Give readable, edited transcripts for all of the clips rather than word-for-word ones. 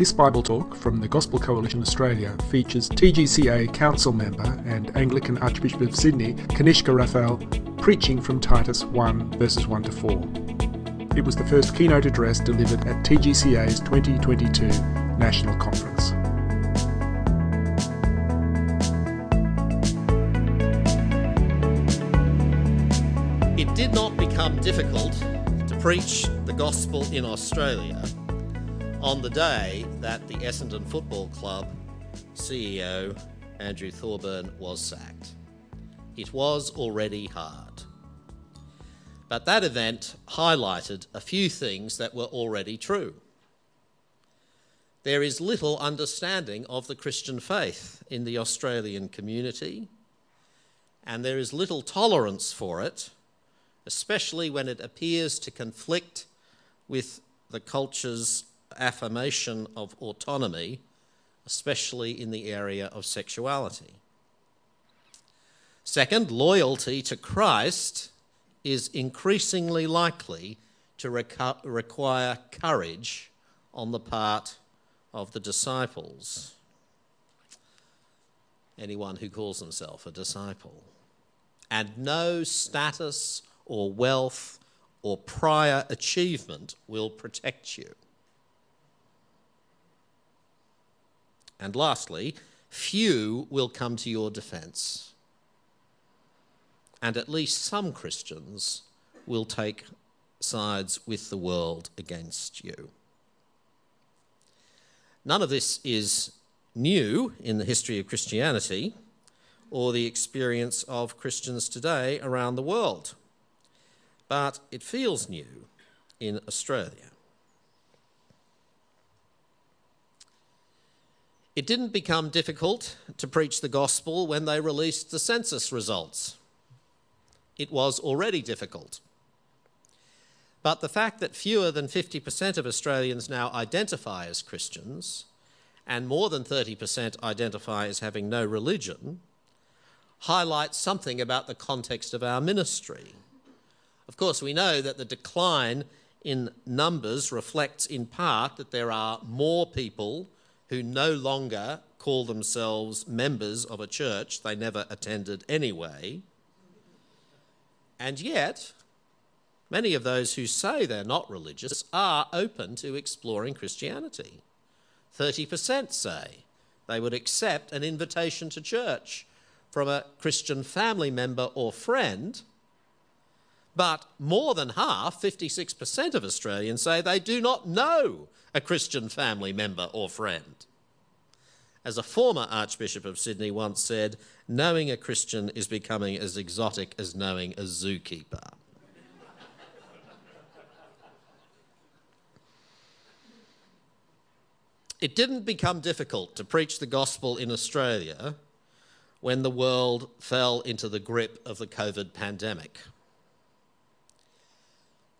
This Bible Talk from the Gospel Coalition Australia features TGCA Council member and Anglican Archbishop of Sydney, Kanishka Raffel, preaching from Titus 1 verses 1 to 4. It was the first keynote address delivered at TGCA's 2022 National Conference. It did not become difficult to preach the gospel in Australia on the day that the Essendon Football Club CEO Andrew Thorburn was sacked. It was already hard. But that event highlighted a few things that were already true. There is little understanding of the Christian faith in the Australian community, and there is little tolerance for it, especially when it appears to conflict with the culture's affirmation of autonomy, especially in the area of sexuality. Second, loyalty to Christ is increasingly likely to require courage on the part of the disciples, anyone who calls himself a disciple, and no status or wealth or prior achievement will protect you. And lastly, few will come to your defence, and at least some Christians will take sides with the world against you. None of this is new in the history of Christianity or the experience of Christians today around the world, but it feels new in Australia. It didn't become difficult to preach the gospel when they released the census results. It was already difficult. But the fact that fewer than 50% of Australians now identify as Christians and more than 30% identify as having no religion highlights something about the context of our ministry. Of course, we know that the decline in numbers reflects in part that there are more people who no longer call themselves members of a church they never attended anyway. And yet, many of those who say they're not religious are open to exploring Christianity. 30% say they would accept an invitation to church from a Christian family member or friend. But more than half, 56% of Australians, say they do not know a Christian family member or friend. As a former Archbishop of Sydney once said, knowing a Christian is becoming as exotic as knowing a zookeeper. It didn't become difficult to preach the gospel in Australia when the world fell into the grip of the COVID pandemic.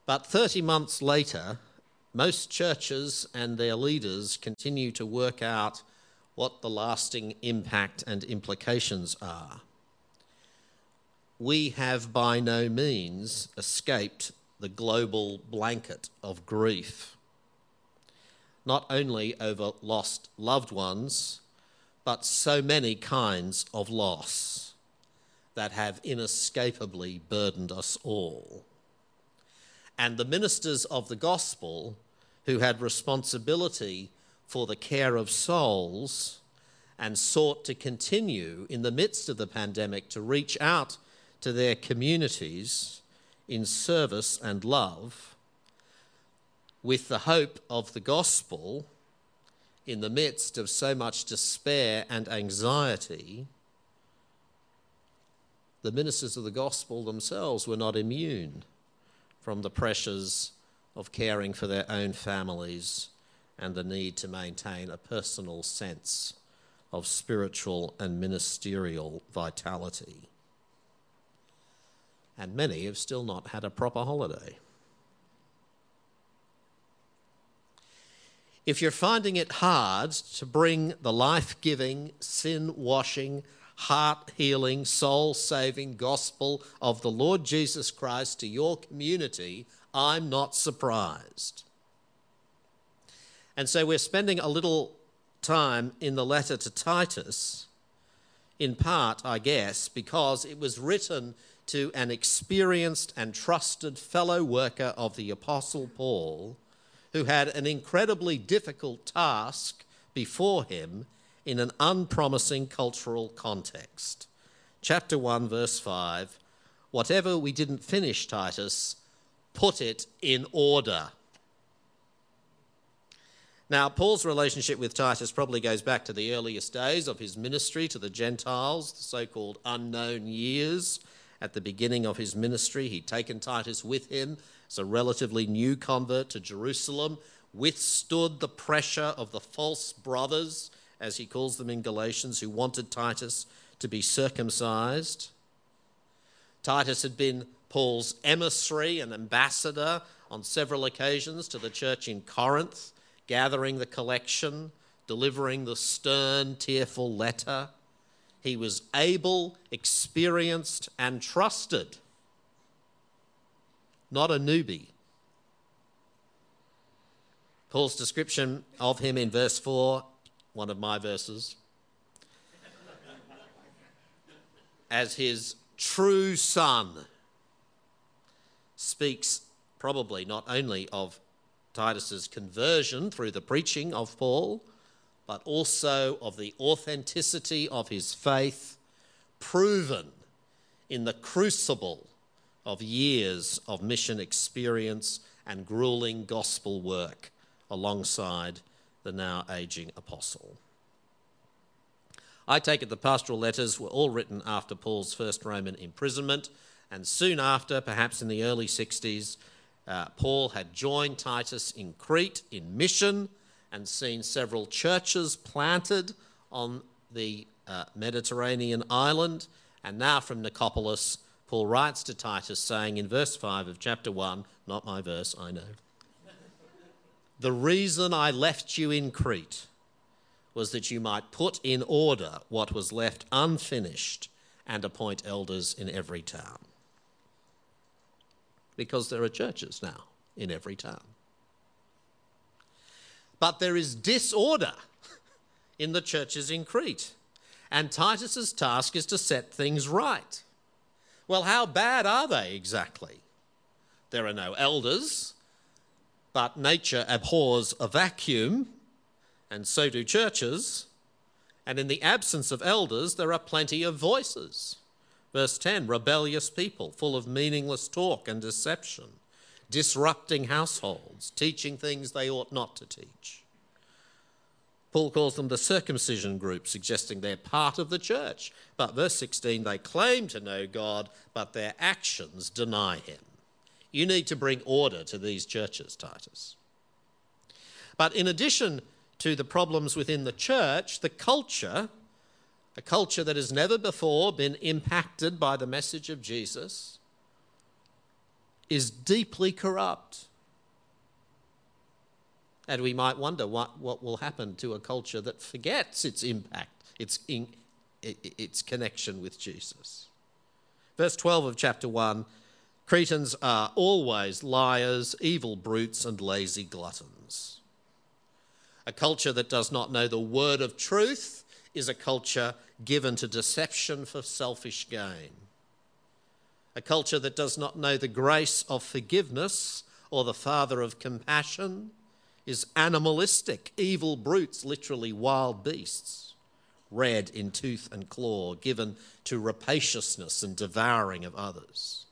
But 30 months later, most churches and their leaders continue to work out what the lasting impact and implications are. We have by no means escaped the global blanket of grief, not only over lost loved ones, but so many kinds of loss that have inescapably burdened us all. And the ministers of the gospel who had responsibility for the care of souls and sought to continue in the midst of the pandemic to reach out to their communities in service and love with the hope of the gospel in the midst of so much despair and anxiety, the ministers of the gospel themselves were not immune from the pressures of caring for their own families and the need to maintain a personal sense of spiritual and ministerial vitality. And many have still not had a proper holiday. If you're finding it hard to bring the life-giving, sin-washing, heart-healing, soul-saving gospel of the Lord Jesus Christ to your community, I'm not surprised. And so we're spending a little time in the letter to Titus, in part, I guess, because it was written to an experienced and trusted fellow worker of the Apostle Paul, who had an incredibly difficult task before him in an unpromising cultural context. Chapter 1, verse 5, whatever we didn't finish, Titus, put it in order. Now, Paul's relationship with Titus probably goes back to the earliest days of his ministry to the Gentiles, the so-called unknown years. At the beginning of his ministry, he'd taken Titus with him as a relatively new convert to Jerusalem, withstood the pressure of the false brothers, as he calls them in Galatians, who wanted Titus to be circumcised. Titus had been Paul's emissary and ambassador on several occasions to the church in Corinth, gathering the collection, delivering the stern, tearful letter. He was able, experienced, and trusted. Not a newbie. Paul's description of him in verse 4, one of my verses, as his true son, speaks probably not only of Titus's conversion through the preaching of Paul, but also of the authenticity of his faith, proven in the crucible of years of mission experience and grueling gospel work alongside the now aging apostle. I take it the pastoral letters were all written after Paul's first Roman imprisonment, and soon after, perhaps in the early 60s, Paul had joined Titus in Crete in mission and seen several churches planted on the Mediterranean island. And now from Nicopolis, Paul writes to Titus saying in verse 5 of chapter 1, not my verse, I know, the reason I left you in Crete was that you might put in order what was left unfinished and appoint elders in every town. Because there are churches now in every town. But there is disorder in the churches in Crete, and Titus's task is to set things right. Well, how bad are they exactly? There are no elders, but nature abhors a vacuum, and so do churches, and in the absence of elders, there are plenty of voices. Verse 10, rebellious people, full of meaningless talk and deception, disrupting households, teaching things they ought not to teach. Paul calls them the circumcision group, suggesting they're part of the church. But verse 16, they claim to know God, but their actions deny him. You need to bring order to these churches, Titus. But in addition to the problems within the church, the culture, a culture that has never before been impacted by the message of Jesus, is deeply corrupt. And we might wonder what will happen to a culture that forgets its impact, its connection with Jesus. Verse 12 of chapter 1, Cretans are always liars, evil brutes, and lazy gluttons. A culture that does not know the word of truth is a culture given to deception for selfish gain. A culture that does not know the grace of forgiveness or the Father of compassion is animalistic, evil brutes, literally wild beasts, red in tooth and claw, given to rapaciousness and devouring of others.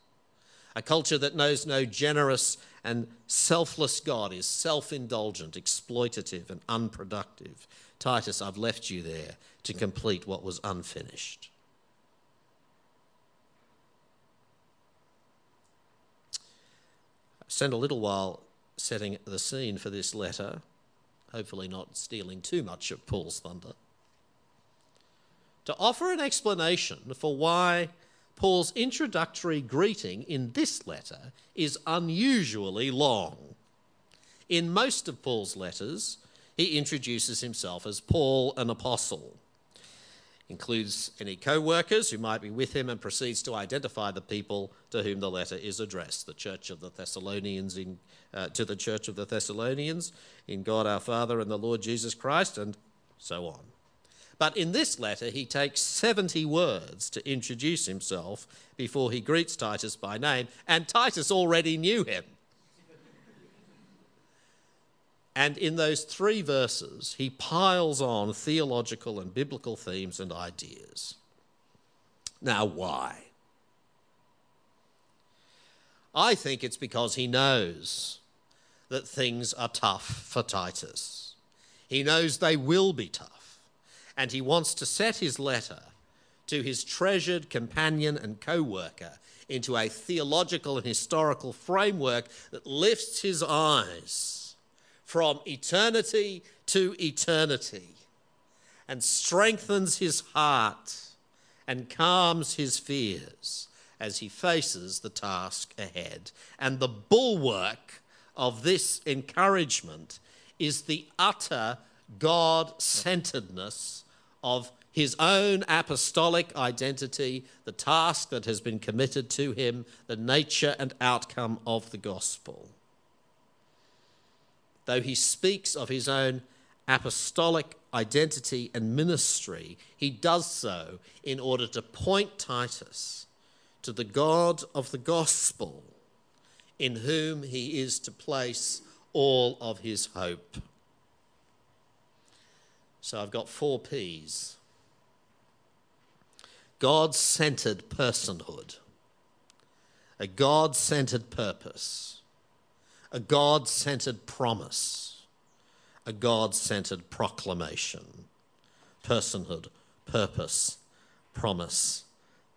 A culture that knows no generous and selfless God is self-indulgent, exploitative, and unproductive. Titus, I've left you there to complete what was unfinished. I've spent a little while setting the scene for this letter, hopefully not stealing too much of Paul's thunder, to offer an explanation for why Paul's introductory greeting in this letter is unusually long. In most of Paul's letters, he introduces himself as Paul, an apostle. includes any co-workers who might be with him, and proceeds to identify the people to whom the letter is addressed, the Church of the Thessalonians to the Church of the Thessalonians in God our Father and the Lord Jesus Christ, and so on. But in this letter, he takes 70 words to introduce himself before he greets Titus by name, and Titus already knew him. And in those three verses, he piles on theological and biblical themes and ideas. Now, why? I think it's because he knows that things are tough for Titus. He knows they will be tough, and he wants to set his letter to his treasured companion and co-worker into a theological and historical framework that lifts his eyes from eternity to eternity, and strengthens his heart and calms his fears as he faces the task ahead. And the bulwark of this encouragement is the utter God-centeredness of his own apostolic identity, the task that has been committed to him, the nature and outcome of the gospel. Though he speaks of his own apostolic identity and ministry, he does so in order to point Titus to the God of the gospel, in whom he is to place all of his hope. So I've got 4 P's. God-centered personhood, a God-centered purpose, a God-centered promise, a God-centered proclamation. Personhood, purpose, promise,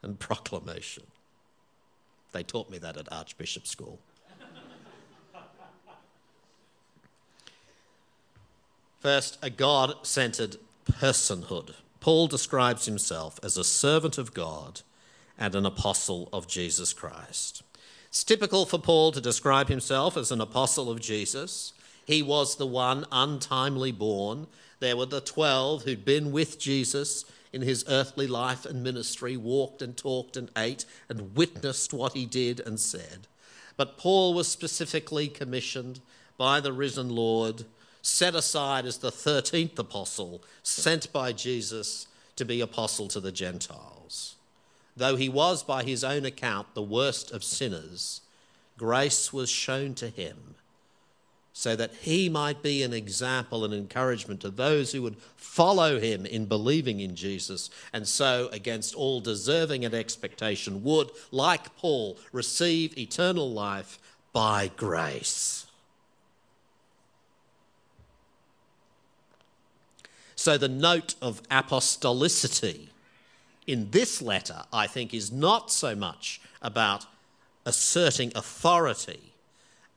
and proclamation. They taught me that at Archbishop School. First, a God-centered personhood. Paul describes himself as a servant of God and an apostle of Jesus Christ. It's typical for Paul to describe himself as an apostle of Jesus. He was the one untimely born. There were the 12 who'd been with Jesus in his earthly life and ministry, walked and talked and ate and witnessed what he did and said. But Paul was specifically commissioned by the risen Lord, set aside as the 13th apostle, sent by Jesus to be apostle to the Gentiles. Though he was, by his own account, the worst of sinners, grace was shown to him so that he might be an example and encouragement to those who would follow him in believing in Jesus, and so, against all deserving and expectation, would, like Paul, receive eternal life by grace. So the note of apostolicity in this letter, I think, is not so much about asserting authority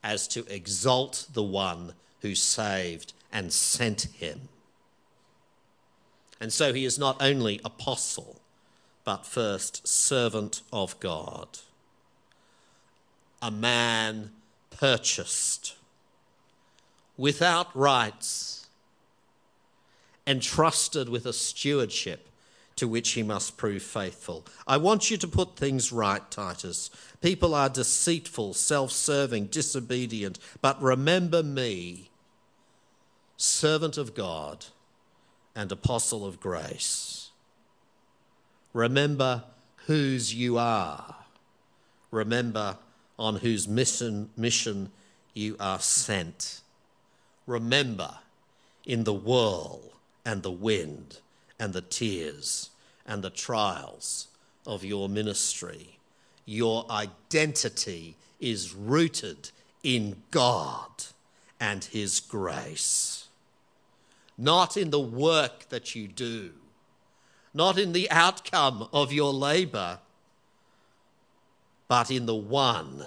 as to exalt the one who saved and sent him. And so he is not only apostle, but first servant of God, a man purchased, without rights, entrusted with a stewardship to which he must prove faithful. I want you to put things right, Titus. People are deceitful, self-serving, disobedient, but remember me, servant of God and apostle of grace. Remember whose you are. Remember on whose mission you are sent. Remember in the whirl and the wind and the tears and the trials of your ministry, your identity is rooted in God and his grace. Not in the work that you do, not in the outcome of your labor, but in the one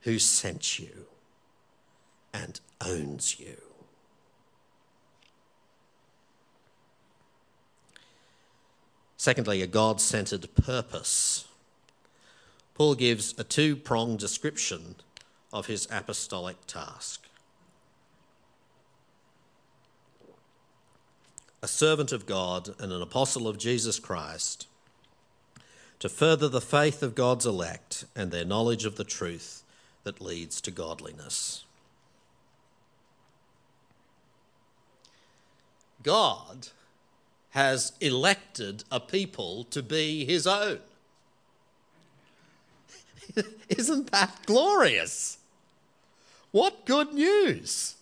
who sent you and owns you. Secondly, a God-centered purpose. Paul gives a 2-pronged description of his apostolic task. a servant of God and an apostle of Jesus Christ, to further the faith of God's elect and their knowledge of the truth that leads to godliness. God has elected a people to be his own. Isn't that glorious? What good news!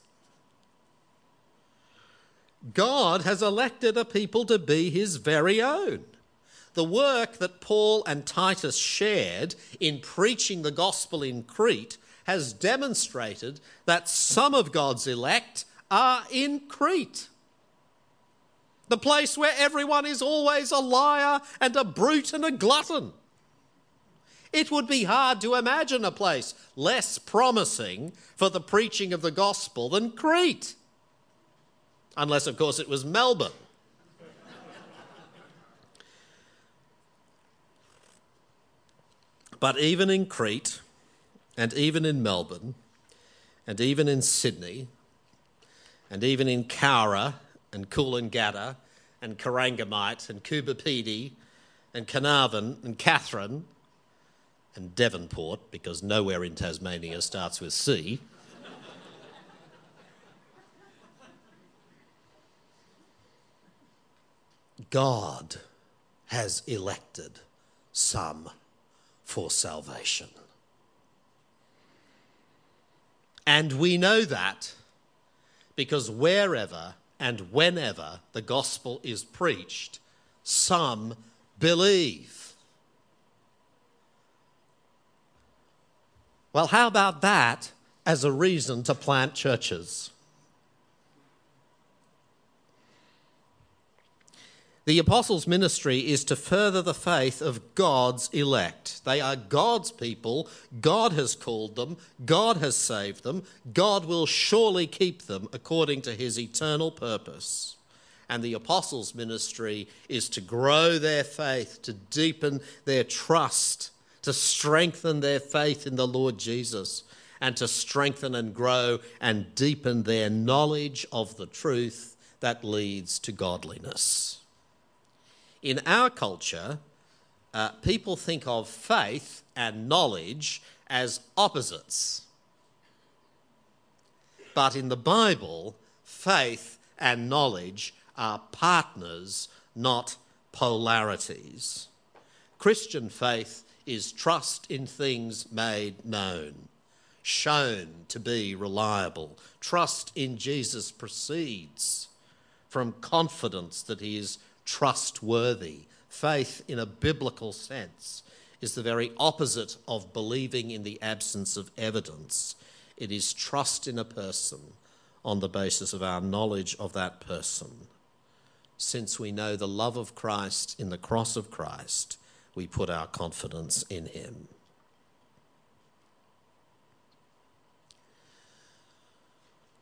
God has elected a people to be his very own. The work that Paul and Titus shared in preaching the gospel in Crete has demonstrated that some of God's elect are in Crete, the place where everyone is always a liar and a brute and a glutton. It would be hard to imagine a place less promising for the preaching of the gospel than Crete. Unless, of course, it was Melbourne. But even in Crete, and even in Melbourne, and even in Sydney, and even in Cowra, and Coolangatta, and Corangamite, and Coober Pedy, and Carnarvon, and Katherine, and Devonport, because nowhere in Tasmania starts with C. God has elected some for salvation. And we know that because wherever and whenever the gospel is preached, some believe. Well, how about that as a reason to plant churches? The apostles' ministry is to further the faith of God's elect. They are God's people. God has called them. God has saved them. God will surely keep them according to his eternal purpose. And the apostles' ministry is to grow their faith, to deepen their trust, to strengthen their faith in the Lord Jesus, and to strengthen and grow and deepen their knowledge of the truth that leads to godliness. In our culture, people think of faith and knowledge as opposites. But in the Bible, faith and knowledge are partners, not polarities. Christian faith is trust in things made known, shown to be reliable. Trust in Jesus proceeds from confidence that he is trustworthy. Faith in a biblical sense is the very opposite of believing in the absence of evidence. It is trust in a person on the basis of our knowledge of that person. Since we know the love of Christ in the cross of Christ, we put our confidence in him.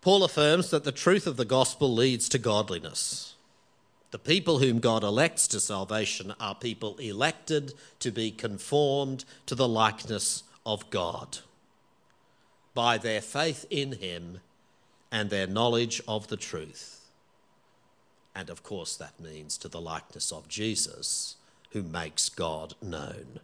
Paul affirms that the truth of the gospel leads to godliness. The people whom God elects to salvation are people elected to be conformed to the likeness of God by their faith in him and their knowledge of the truth. And of course that means to the likeness of Jesus, who makes God known.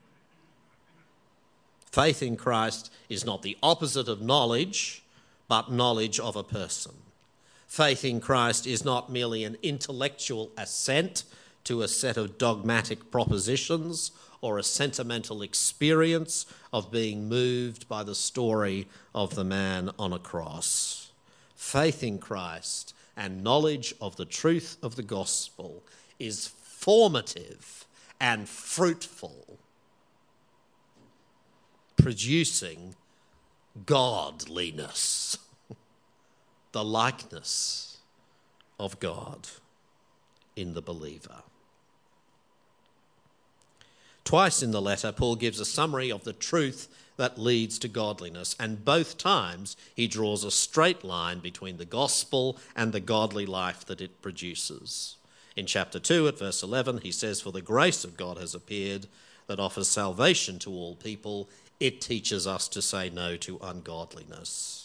Faith in Christ is not the opposite of knowledge, but knowledge of a person. Faith in Christ is not merely an intellectual assent to a set of dogmatic propositions or a sentimental experience of being moved by the story of the man on a cross. Faith in Christ and knowledge of the truth of the gospel is formative and fruitful, producing godliness. The likeness of God in the believer. Twice in the letter, Paul gives a summary of the truth that leads to godliness, and both times he draws a straight line between the gospel and the godly life that it produces. In chapter 2 at verse 11, he says, "For the grace of God has appeared that offers salvation to all people. It teaches us to say no to ungodliness."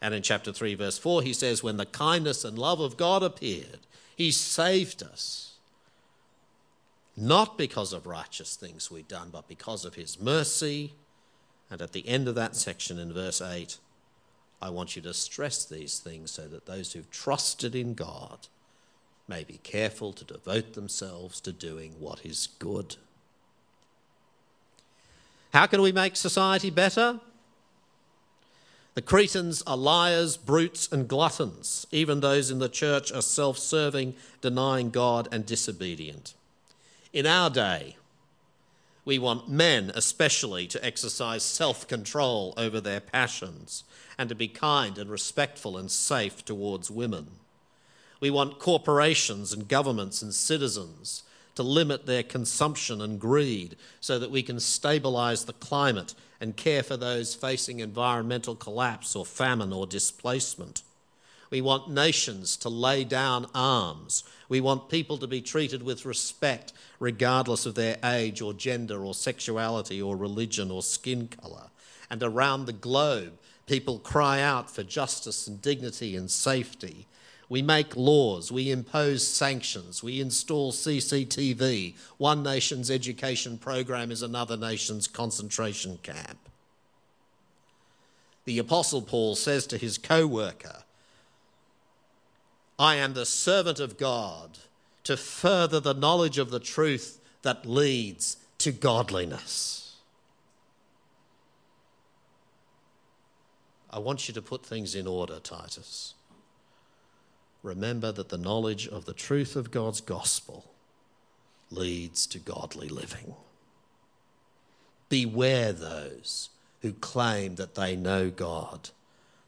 And in chapter 3, verse 4, he says, when the kindness and love of God appeared, he saved us, not because of righteous things we'd done, but because of his mercy. And at the end of that section in verse 8, I want you to stress these things so that those who've trusted in God may be careful to devote themselves to doing what is good. How can we make society better? The Cretans are liars, brutes, and gluttons. Even those in the church are self-serving, denying God, and disobedient. In our day, we want men especially to exercise self-control over their passions and to be kind and respectful and safe towards women. We want corporations and governments and citizens to limit their consumption and greed so that we can stabilise the climate and care for those facing environmental collapse or famine or displacement. We want nations to lay down arms. We want people to be treated with respect regardless of their age or gender or sexuality or religion or skin colour. And around the globe, people cry out for justice and dignity and safety. We make laws, we impose sanctions, we install CCTV. One nation's education program is another nation's concentration camp. The Apostle Paul says to his co-worker, I am the servant of God to further the knowledge of the truth that leads to godliness. I want you to put things in order, Titus. Remember that the knowledge of the truth of God's gospel leads to godly living. Beware those who claim that they know God,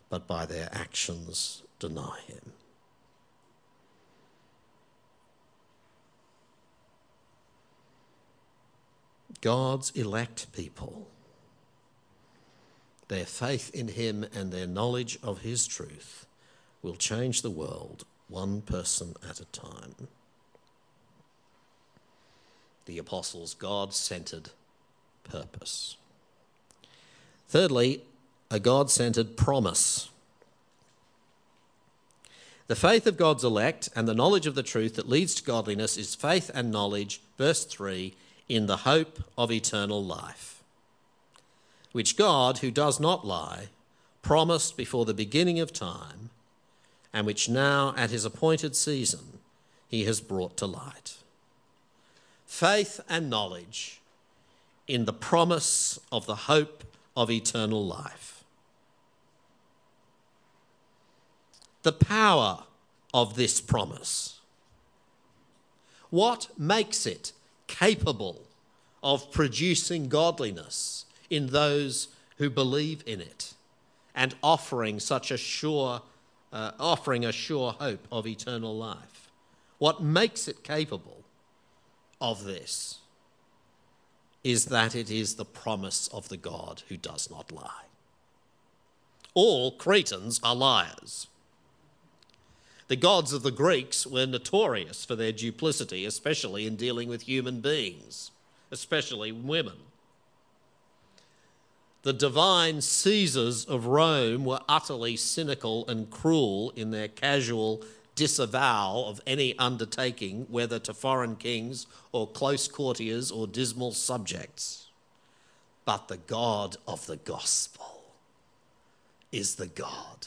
but by their actions deny him. God's elect people, their faith in him and their knowledge of his truth will change the world one person at a time. The apostles' God-centred purpose. Thirdly, a God-centred promise. The faith of God's elect and the knowledge of the truth that leads to godliness is faith and knowledge, verse 3, in the hope of eternal life, which God, who does not lie, promised before the beginning of time, and which now at his appointed season he has brought to light. Faith and knowledge in the promise of the hope of eternal life. The power of this promise. What makes it capable of producing godliness in those who believe in it and offering a sure hope of eternal life? What makes it capable of this is that it is the promise of the God who does not lie. All Cretans are liars. The gods of the Greeks were notorious for their duplicity, especially in dealing with human beings, especially women. The divine Caesars of Rome were utterly cynical and cruel in their casual disavowal of any undertaking, whether to foreign kings or close courtiers or dismal subjects. But the God of the gospel is the God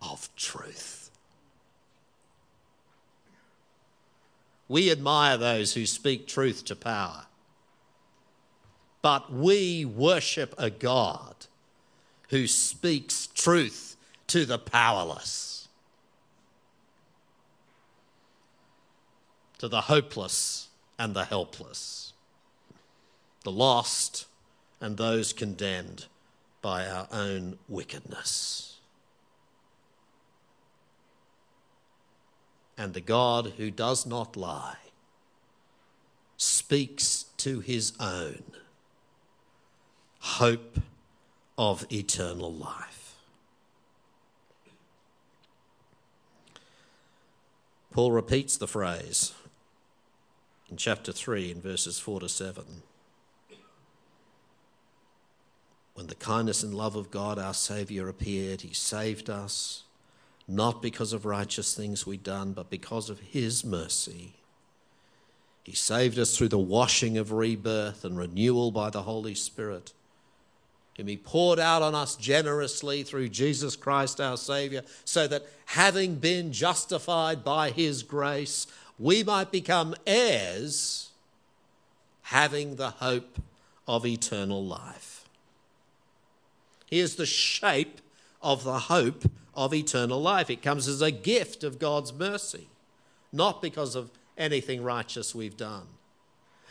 of truth. We admire those who speak truth to power. But we worship a God who speaks truth to the powerless, to the hopeless and the helpless, the lost and those condemned by our own wickedness. And the God who does not lie speaks to his own hope of eternal life. Paul repeats the phrase in chapter 3 in verses 4 to 7. When the kindness and love of God, our Saviour, appeared, he saved us, not because of righteous things we'd done, but because of his mercy. He saved us through the washing of rebirth and renewal by the Holy Spirit, whom he poured out on us generously through Jesus Christ our Saviour, so that having been justified by his grace, we might become heirs, having the hope of eternal life. Here's the shape of the hope of eternal life. It comes as a gift of God's mercy, not because of anything righteous we've done.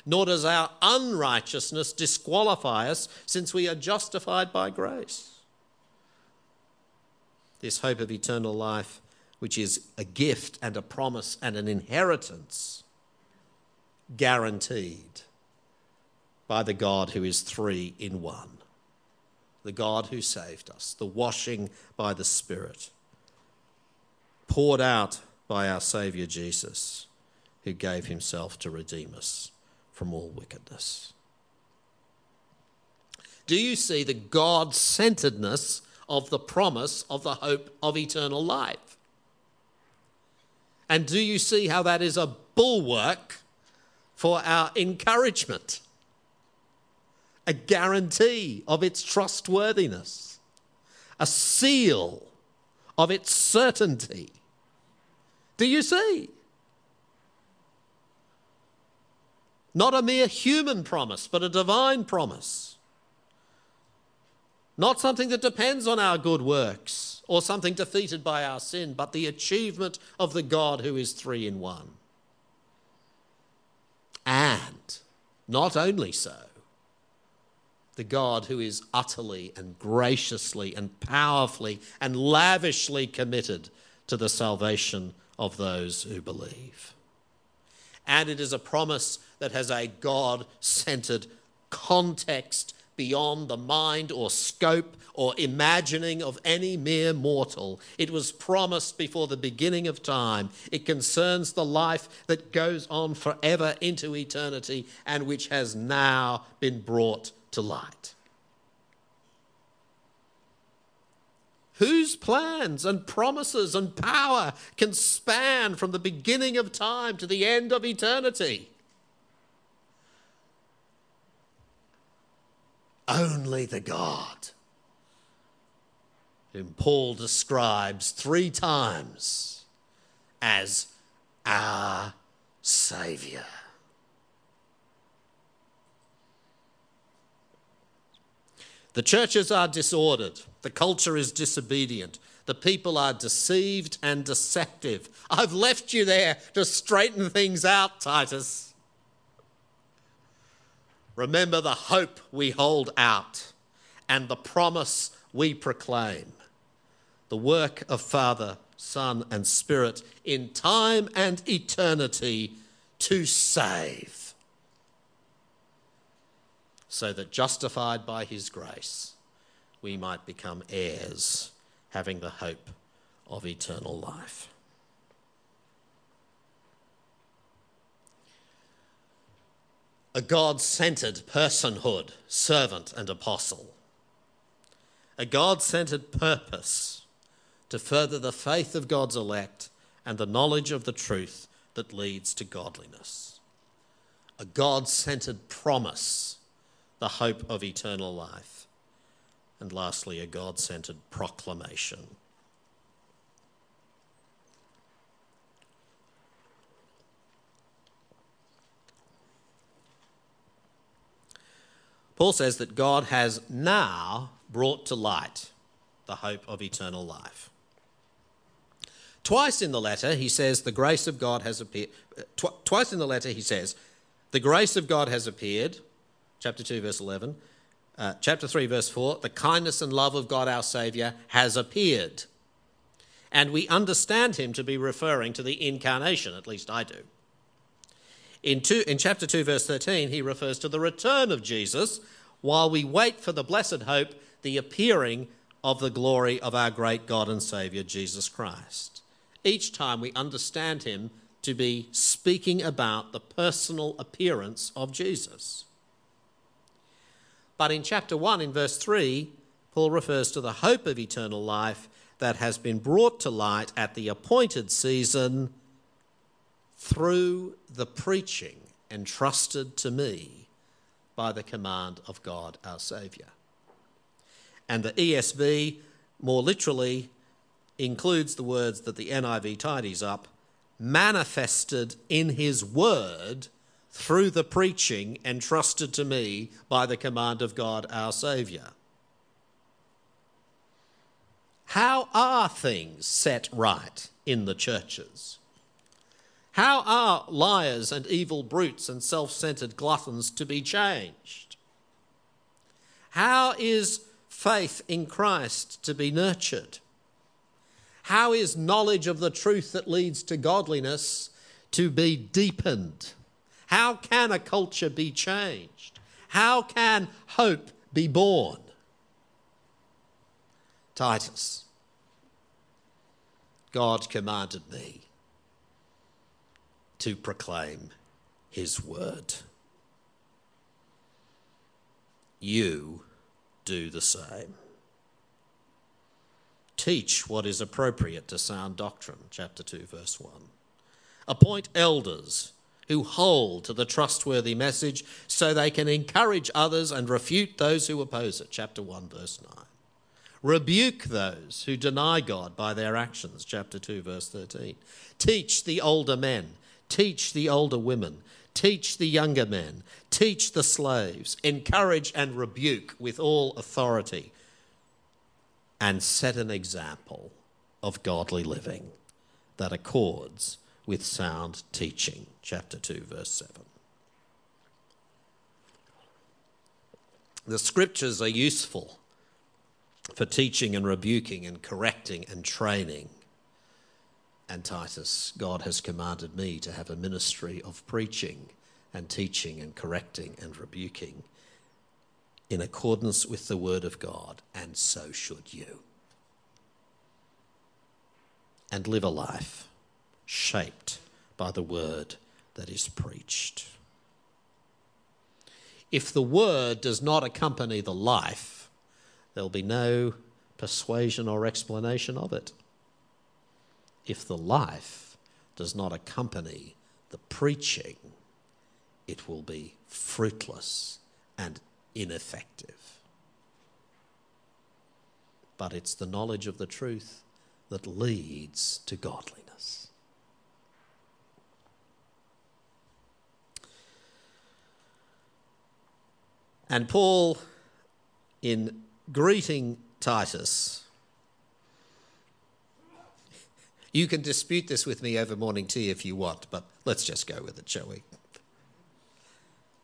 Nor does our unrighteousness disqualify us, since we are justified by grace. This hope of eternal life, which is a gift and a promise and an inheritance, guaranteed by the God who is three in one. The God who saved us, the washing by the Spirit, poured out by our Saviour Jesus, who gave himself to redeem us from all wickedness. Do you see the God-centeredness of the promise of the hope of eternal life? And do you see how that is a bulwark for our encouragement? A guarantee of its trustworthiness, a seal of its certainty. Do you see? Not a mere human promise, but a divine promise. Not something that depends on our good works or something defeated by our sin, but the achievement of the God who is three in one. And not only so, the God who is utterly and graciously and powerfully and lavishly committed to the salvation of those who believe. And it is a promise that has a God-centered context beyond the mind or scope or imagining of any mere mortal. It was promised before the beginning of time. It concerns the life that goes on forever into eternity and which has now been brought to light. Whose plans and promises and power can span from the beginning of time to the end of eternity? Only the God whom Paul describes three times as our Saviour. The churches are disordered. The culture is disobedient. The people are deceived and deceptive. I've left you there to straighten things out, Titus. Remember the hope we hold out and the promise we proclaim. The work of Father, Son, and Spirit in time and eternity to save. So that justified by his grace, we might become heirs, having the hope of eternal life. A God-centered personhood, servant and apostle. A God-centered purpose to further the faith of God's elect and the knowledge of the truth that leads to godliness. A God-centered promise, the hope of eternal life. And lastly, a God-centered proclamation. Paul says that God has now brought to light the hope of eternal life. Twice in the letter, he says, the grace of God has appeared. Twice in the letter, he says, the grace of God has appeared. Chapter 2, verse 11. Chapter 3, verse 4. The kindness and love of God our Saviour has appeared. And we understand him to be referring to the incarnation, at least I do. In chapter 2, verse 13, he refers to the return of Jesus while we wait for the blessed hope, the appearing of the glory of our great God and Saviour, Jesus Christ. Each time we understand him to be speaking about the personal appearance of Jesus. But in chapter 1, in verse 3, Paul refers to the hope of eternal life that has been brought to light at the appointed season through the preaching entrusted to me by the command of God our Saviour. And the ESV, more literally, includes the words that the NIV tidies up, manifested in his word through the preaching entrusted to me by the command of God our Saviour. How are things set right in the churches? How are liars and evil brutes and self-centred gluttons to be changed? How is faith in Christ to be nurtured? How is knowledge of the truth that leads to godliness to be deepened? How can a culture be changed? How can hope be born? Titus, God commanded me to proclaim his word. You do the same. Teach what is appropriate to sound doctrine, chapter 2, verse 1. Appoint elders who hold to the trustworthy message so they can encourage others and refute those who oppose it, chapter 1, verse 9. Rebuke those who deny God by their actions, chapter 2, verse 13. Teach the older men, teach the older women, teach the younger men, teach the slaves, encourage and rebuke with all authority, and set an example of godly living that accords with sound teaching. Chapter 2, verse 7. The scriptures are useful for teaching and rebuking and correcting and training. And Titus, God has commanded me to have a ministry of preaching and teaching and correcting and rebuking in accordance with the word of God, and so should you. And live a life shaped by the word that is preached. If the word does not accompany the life, there'll be no persuasion or explanation of it. If the life does not accompany the preaching, it will be fruitless and ineffective. But it's the knowledge of the truth that leads to godliness. And Paul, in greeting Titus, you can dispute this with me over morning tea if you want, but let's just go with it, shall we?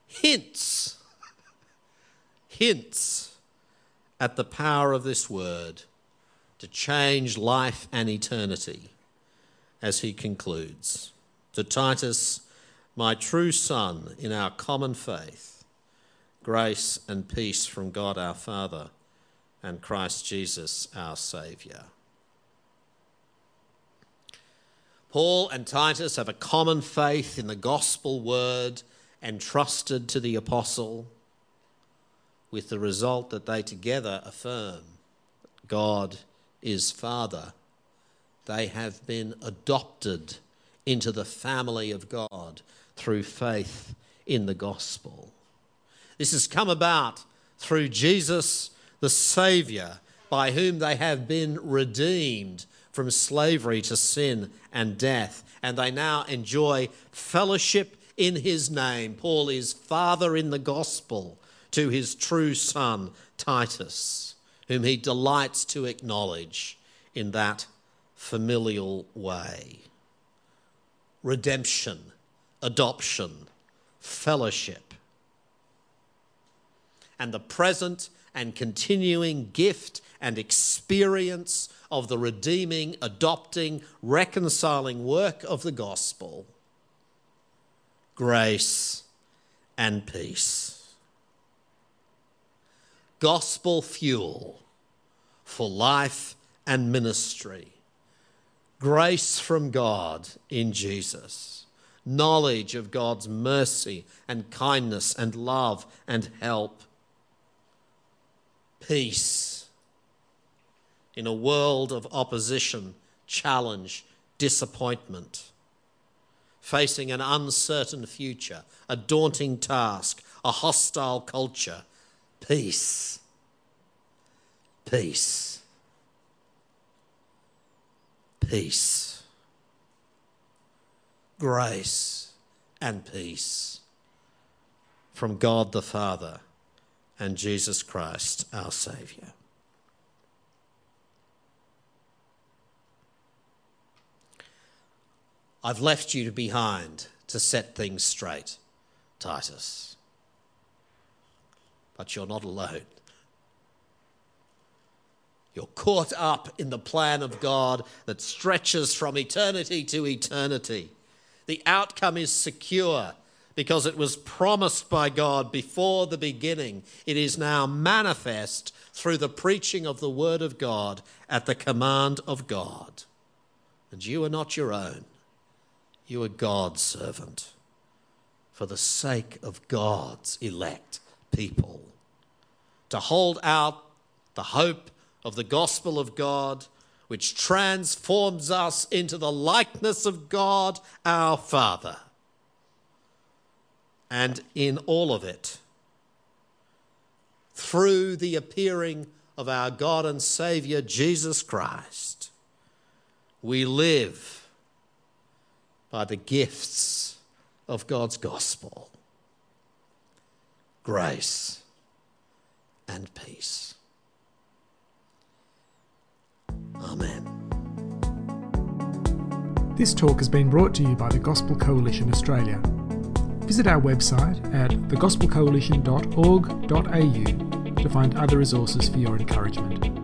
Hints at the power of this word to change life and eternity, as he concludes. To Titus, my true son in our common faith, grace and peace from God our Father and Christ Jesus our Saviour. Paul and Titus have a common faith in the gospel word entrusted to the apostle, with the result that they together affirm that God is Father. They have been adopted into the family of God through faith in the gospel. This has come about through Jesus the Saviour, by whom they have been redeemed from slavery to sin and death, and they now enjoy fellowship in his name. Paul is father in the gospel to his true son, Titus, whom he delights to acknowledge in that familial way. Redemption, adoption, fellowship. And the present and continuing gift and experience of the redeeming, adopting, reconciling work of the gospel. Grace and peace. Gospel fuel for life and ministry. Grace from God in Jesus. Knowledge of God's mercy and kindness and love and help. peace in a world of opposition, challenge, disappointment, facing an uncertain future, a daunting task, a hostile culture. Peace. Peace. Peace. Grace and peace from God the Father and Jesus Christ, our Saviour. I've left you behind to set things straight, Titus. But you're not alone. You're caught up in the plan of God that stretches from eternity to eternity. The outcome is secure because it was promised by God before the beginning. It is now manifest through the preaching of the Word of God at the command of God. And you are not your own. You are God's servant for the sake of God's elect people, to hold out the hope of the gospel of God, which transforms us into the likeness of God, our Father. And in all of it, through the appearing of our God and Saviour, Jesus Christ, we live by the gifts of God's gospel, grace and peace. Amen. This talk has been brought to you by the Gospel Coalition Australia. Visit our website at thegospelcoalition.org.au to find other resources for your encouragement.